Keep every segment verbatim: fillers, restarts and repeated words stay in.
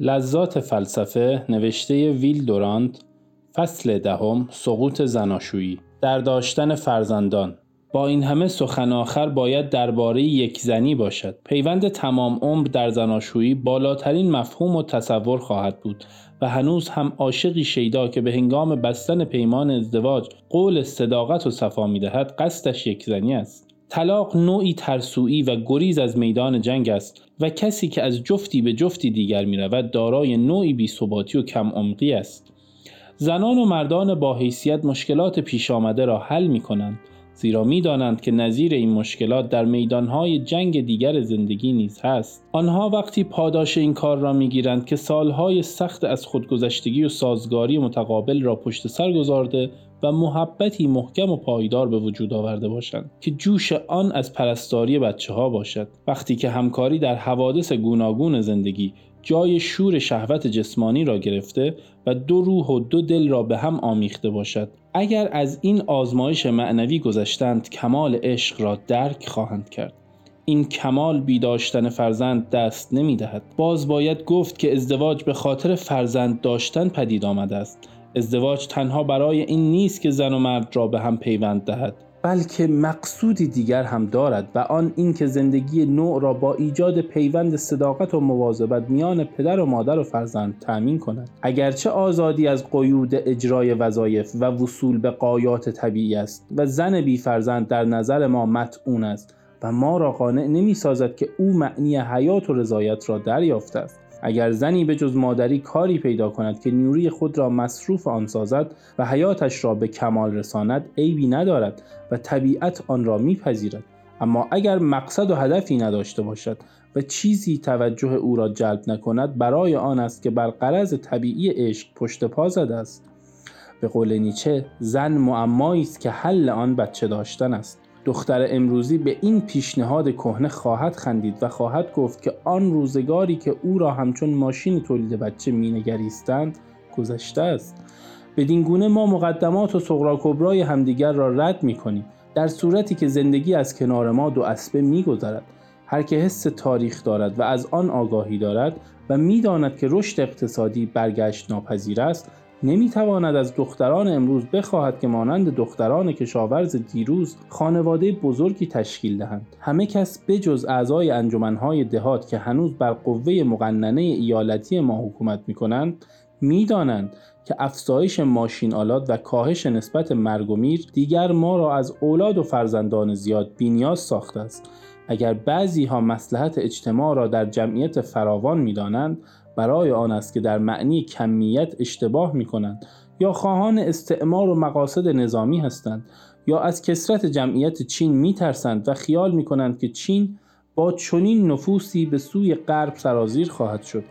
لذات فلسفه نوشته ویل دورانت، فصل دهم، سقوط زناشویی، در داشتن فرزندان. با این همه سخن آخر باید درباره یک زنی باشد. پیوند تمام عمر در زناشویی بالاترین مفهوم و تصور خواهد بود و هنوز هم عاشقی شیدا که به هنگام بستن پیمان ازدواج قول صداقت و صفا می‌دهد، قصدش یک زنی است. طلاق نوعی ترسویی و گریز از میدان جنگ است و کسی که از جفتی به جفتی دیگر می‌رود دارای نوعی بی‌ثباتی و کم عمقی است. زنان و مردان با حیثیت مشکلات پیش آمده را حل می‌کنند، زیرا می دانند که نظیر این مشکلات در میدانهای جنگ دیگر زندگی نیز هست. آنها وقتی پاداش این کار را می گیرند که سالهای سخت از خودگذشتگی و سازگاری متقابل را پشت سر گذارده و محبتی محکم و پایدار به وجود آورده باشند که جوش آن از پرستاری بچه ها باشد. وقتی که همکاری در حوادث گوناگون زندگی جای شور شهوت جسمانی را گرفته و دو روح و دو دل را به هم آمیخته باشد، اگر از این آزمایش معنوی گذشتند، کمال عشق را درک خواهند کرد. این کمال بی داشتن فرزند دست نمی دهد. باز باید گفت که ازدواج به خاطر فرزند داشتن پدید آمده است. ازدواج تنها برای این نیست که زن و مرد را به هم پیوند دهد، بلکه مقصودی دیگر هم دارد و آن این که زندگی نوع را با ایجاد پیوند صداقت و مواظبت میان پدر و مادر و فرزند تأمین کند. اگرچه آزادی از قیود اجرای وظایف و وصول به غایات طبیعی است و زن بی فرزند در نظر ما مطعون است و ما را قانع نمی سازد که او معنی حیات و رضایت را دریافته است. اگر زنی به جز مادری کاری پیدا کند که نیروی خود را مصروف آن سازد و حیاتش را به کمال رساند، عیبی ندارد و طبیعت آن را میپذیرد. اما اگر مقصد و هدفی نداشته باشد و چیزی توجه او را جلب نکند، برای آن است که بر غرض طبیعی عشق پشت پا زده است. به قول نیچه، زن معمایی است که حل آن بچه داشتن است. دختر امروزی به این پیشنهاد کهنه خواهد خندید و خواهد گفت که آن روزگاری که او را همچون ماشین تولید بچه مینگریستند گذشته است. بدین گونه ما مقدمات و صغرا کبرای همدیگر را رد می‌کنیم، در صورتی که زندگی از کنار ما دو اسبه می‌گذرد. هر که حس تاریخ دارد و از آن آگاهی دارد و می‌داند که رشد اقتصادی برگشت ناپذیر است، نمیتواند از دختران امروز بخواهد که مانند دختران کشاورز دیروز خانواده بزرگی تشکیل دهند. همه کس بجز اعضای انجمنهای دهات که هنوز بر قوه مقننه ایالتی ما حکومت میکنند، میدانند که افزایش ماشین آلات و کاهش نسبت مرگ و میر دیگر ما را از اولاد و فرزندان زیاد بی‌نیاز ساخته است. اگر بعضی ها مصلحت اجتماع را در جمعیت فراوان میدانند، برای آن است که در معنی کمیت اشتباه می‌کنند، یا خواهان استعمار و مقاصد نظامی هستند، یا از کثرت جمعیت چین می‌ترسند و خیال می‌کنند که چین با چنین نفوسی به سوی غرب سرازیر خواهد شد.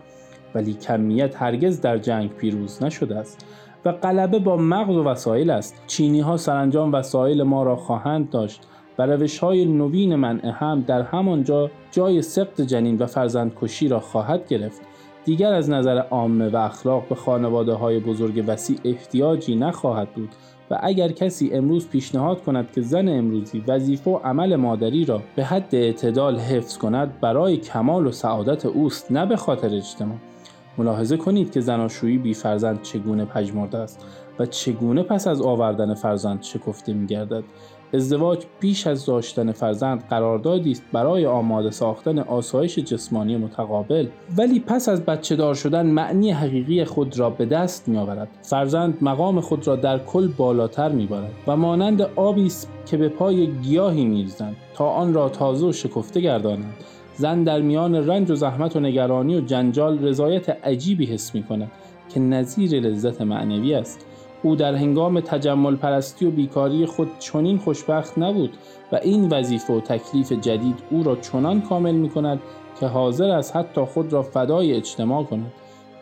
ولی کمیت هرگز در جنگ پیروز نشده است و غلبه با مغز و وسایل است. چینی‌ها سرانجام وسایل ما را خواهند داشت و روش‌های نوین منع هم در همانجا جای سقط جنین و فرزندکشی را خواهد گرفت. دیگر از نظر عامه و اخلاق به خانواده‌های بزرگ وسیع احتیاجی نخواهد بود و اگر کسی امروز پیشنهاد کند که زن امروزی وظیفه و عمل مادری را به حد اعتدال حفظ کند، برای کمال و سعادت اوست، نه به خاطر اجتماع. ملاحظه کنید که زناشویی بی فرزند چگونه پژمرده است و چگونه پس از آوردن فرزند شکفته می‌گردد. ازدواج بیش از داشتن فرزند قراردادی است برای آماده ساختن آسایش جسمانی متقابل، ولی پس از بچه دار شدن معنی حقیقی خود را به دست می‌آورد. فرزند مقام خود را در کل بالاتر می‌برد و مانند آبی است که به پای گیاهی می‌ریزند تا آن را تازه و شکفته گردانند. زن در میان رنج و زحمت و نگرانی و جنجال رضایت عجیبی حس می‌کند که نظیر لذت معنوی است. او در هنگام تجمل پرستی و بیکاری خود چنین خوشبخت نبود و این وظیفه و تکلیف جدید او را چنان کامل می کند که حاضر است حتی خود را فدای اجتماع کند.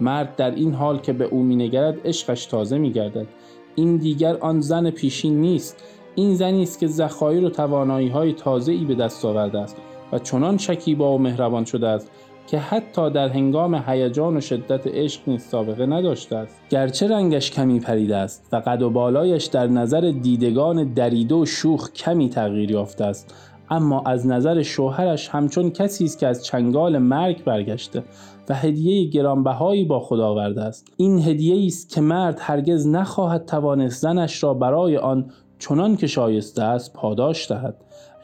مرد در این حال که به او می نگرد، عشقش تازه می گردد. این دیگر آن زن پیشین نیست، این زنی است که ذخایر و توانایی های تازه‌ای به دست آورده است و چنان شکیبا و مهربان شده است که حتی در هنگام هیجان و شدت عشق نیز سابقه نداشته است. گرچه رنگش کمی پریده است و قد و بالایش در نظر دیدگان دریده و شوخ کمی تغییر یافته است، اما از نظر شوهرش همچون کسی است که از چنگال مرگ برگشته و هدیه گرانبهایی با خود آورده است. این هدیه‌ای است که مرد هرگز نخواهد توانست زنش را برای آن چنان که شایسته است پاداش دهد.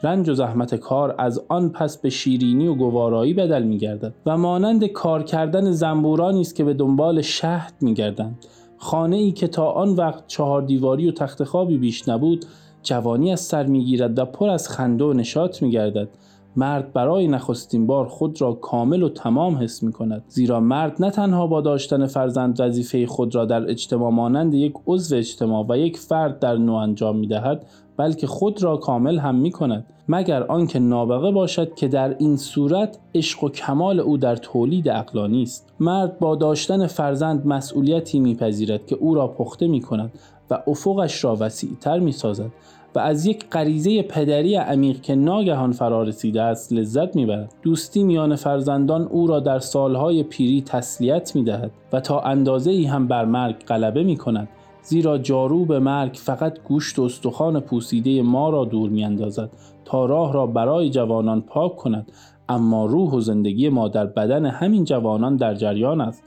رنج و زحمت کار از آن پس به شیرینی و گوارایی بدل می‌گردد و مانند کار کردن زنبورانی است که به دنبال شهد می‌گردند. خانه‌ای که تا آن وقت چهار دیواری و تخت خوابی بیش نبود، جوانی از سر می‌گیرد و پر از خنده و نشاط می‌گردد. مرد برای نخستین بار خود را کامل و تمام حس می‌کند، زیرا مرد نه تنها با داشتن فرزند وظیفه خود را در اجتماع مانند یک عضو اجتماع و یک فرد در نوع انجام می‌دهد، بلکه خود را کامل هم می‌کند، مگر آنکه نابغه باشد که در این صورت عشق و کمال او در تولید عقلانی است. مرد با داشتن فرزند مسئولیتی می‌پذیرد که او را پخته می‌کند و افقش را وسیع‌تر می‌سازد و از یک غریزه پدری عمیق که ناگهان فرا رسیده است لذت میبرد. دوستی میان فرزندان او را در سالهای پیری تسلیت میدهد و تا اندازه ای هم بر مرگ غلبه میکند، زیرا جاروب مرگ فقط گوشت و استخوان پوسیده ما را دور میاندازد تا راه را برای جوانان پاک کند، اما روح و زندگی ما در بدن همین جوانان در جریان است.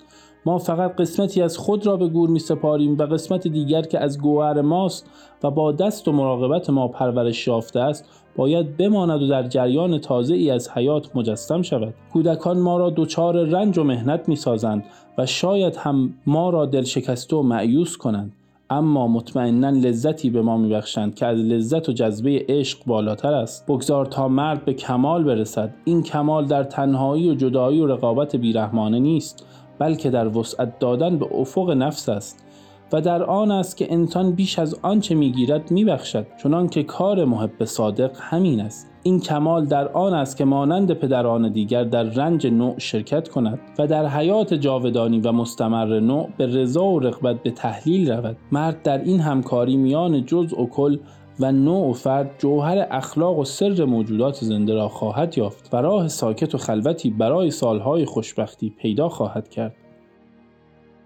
ما فقط قسمتی از خود را به گور می سپاریم و قسمت دیگر که از گوهر ماست و با دست و مراقبت ما پرورش یافته است باید بماند و در جریان تازه ای از حیات مجسم شود. کودکان ما را دچار رنج و مهنت می سازند و شاید هم ما را دل شکسته و مایوس کنند، اما مطمئناً لذتی به ما میبخشند که از لذت و جذبه عشق بالاتر است. بگذار تا مرد به کمال برسد. این کمال در تنهایی و جدایی و رقابت بیرحمانه نیست، بلکه در وسعت دادن به افق نفس است و در آن است که انسان بیش از آنچه میگیرد میبخشد، چنان که کار محب صادق همین است. این کمال در آن است که مانند پدران دیگر در رنج نوع شرکت کند و در حیات جاودانی و مستمر نوع به رضا و رغبت به تحلیل رود. مرد در این همکاری میان جزء و کل و نوع و فرد جوهر اخلاق و سر موجودات زنده را خواهد یافت و راه ساکت و خلوتی برای سالهای خوشبختی پیدا خواهد کرد.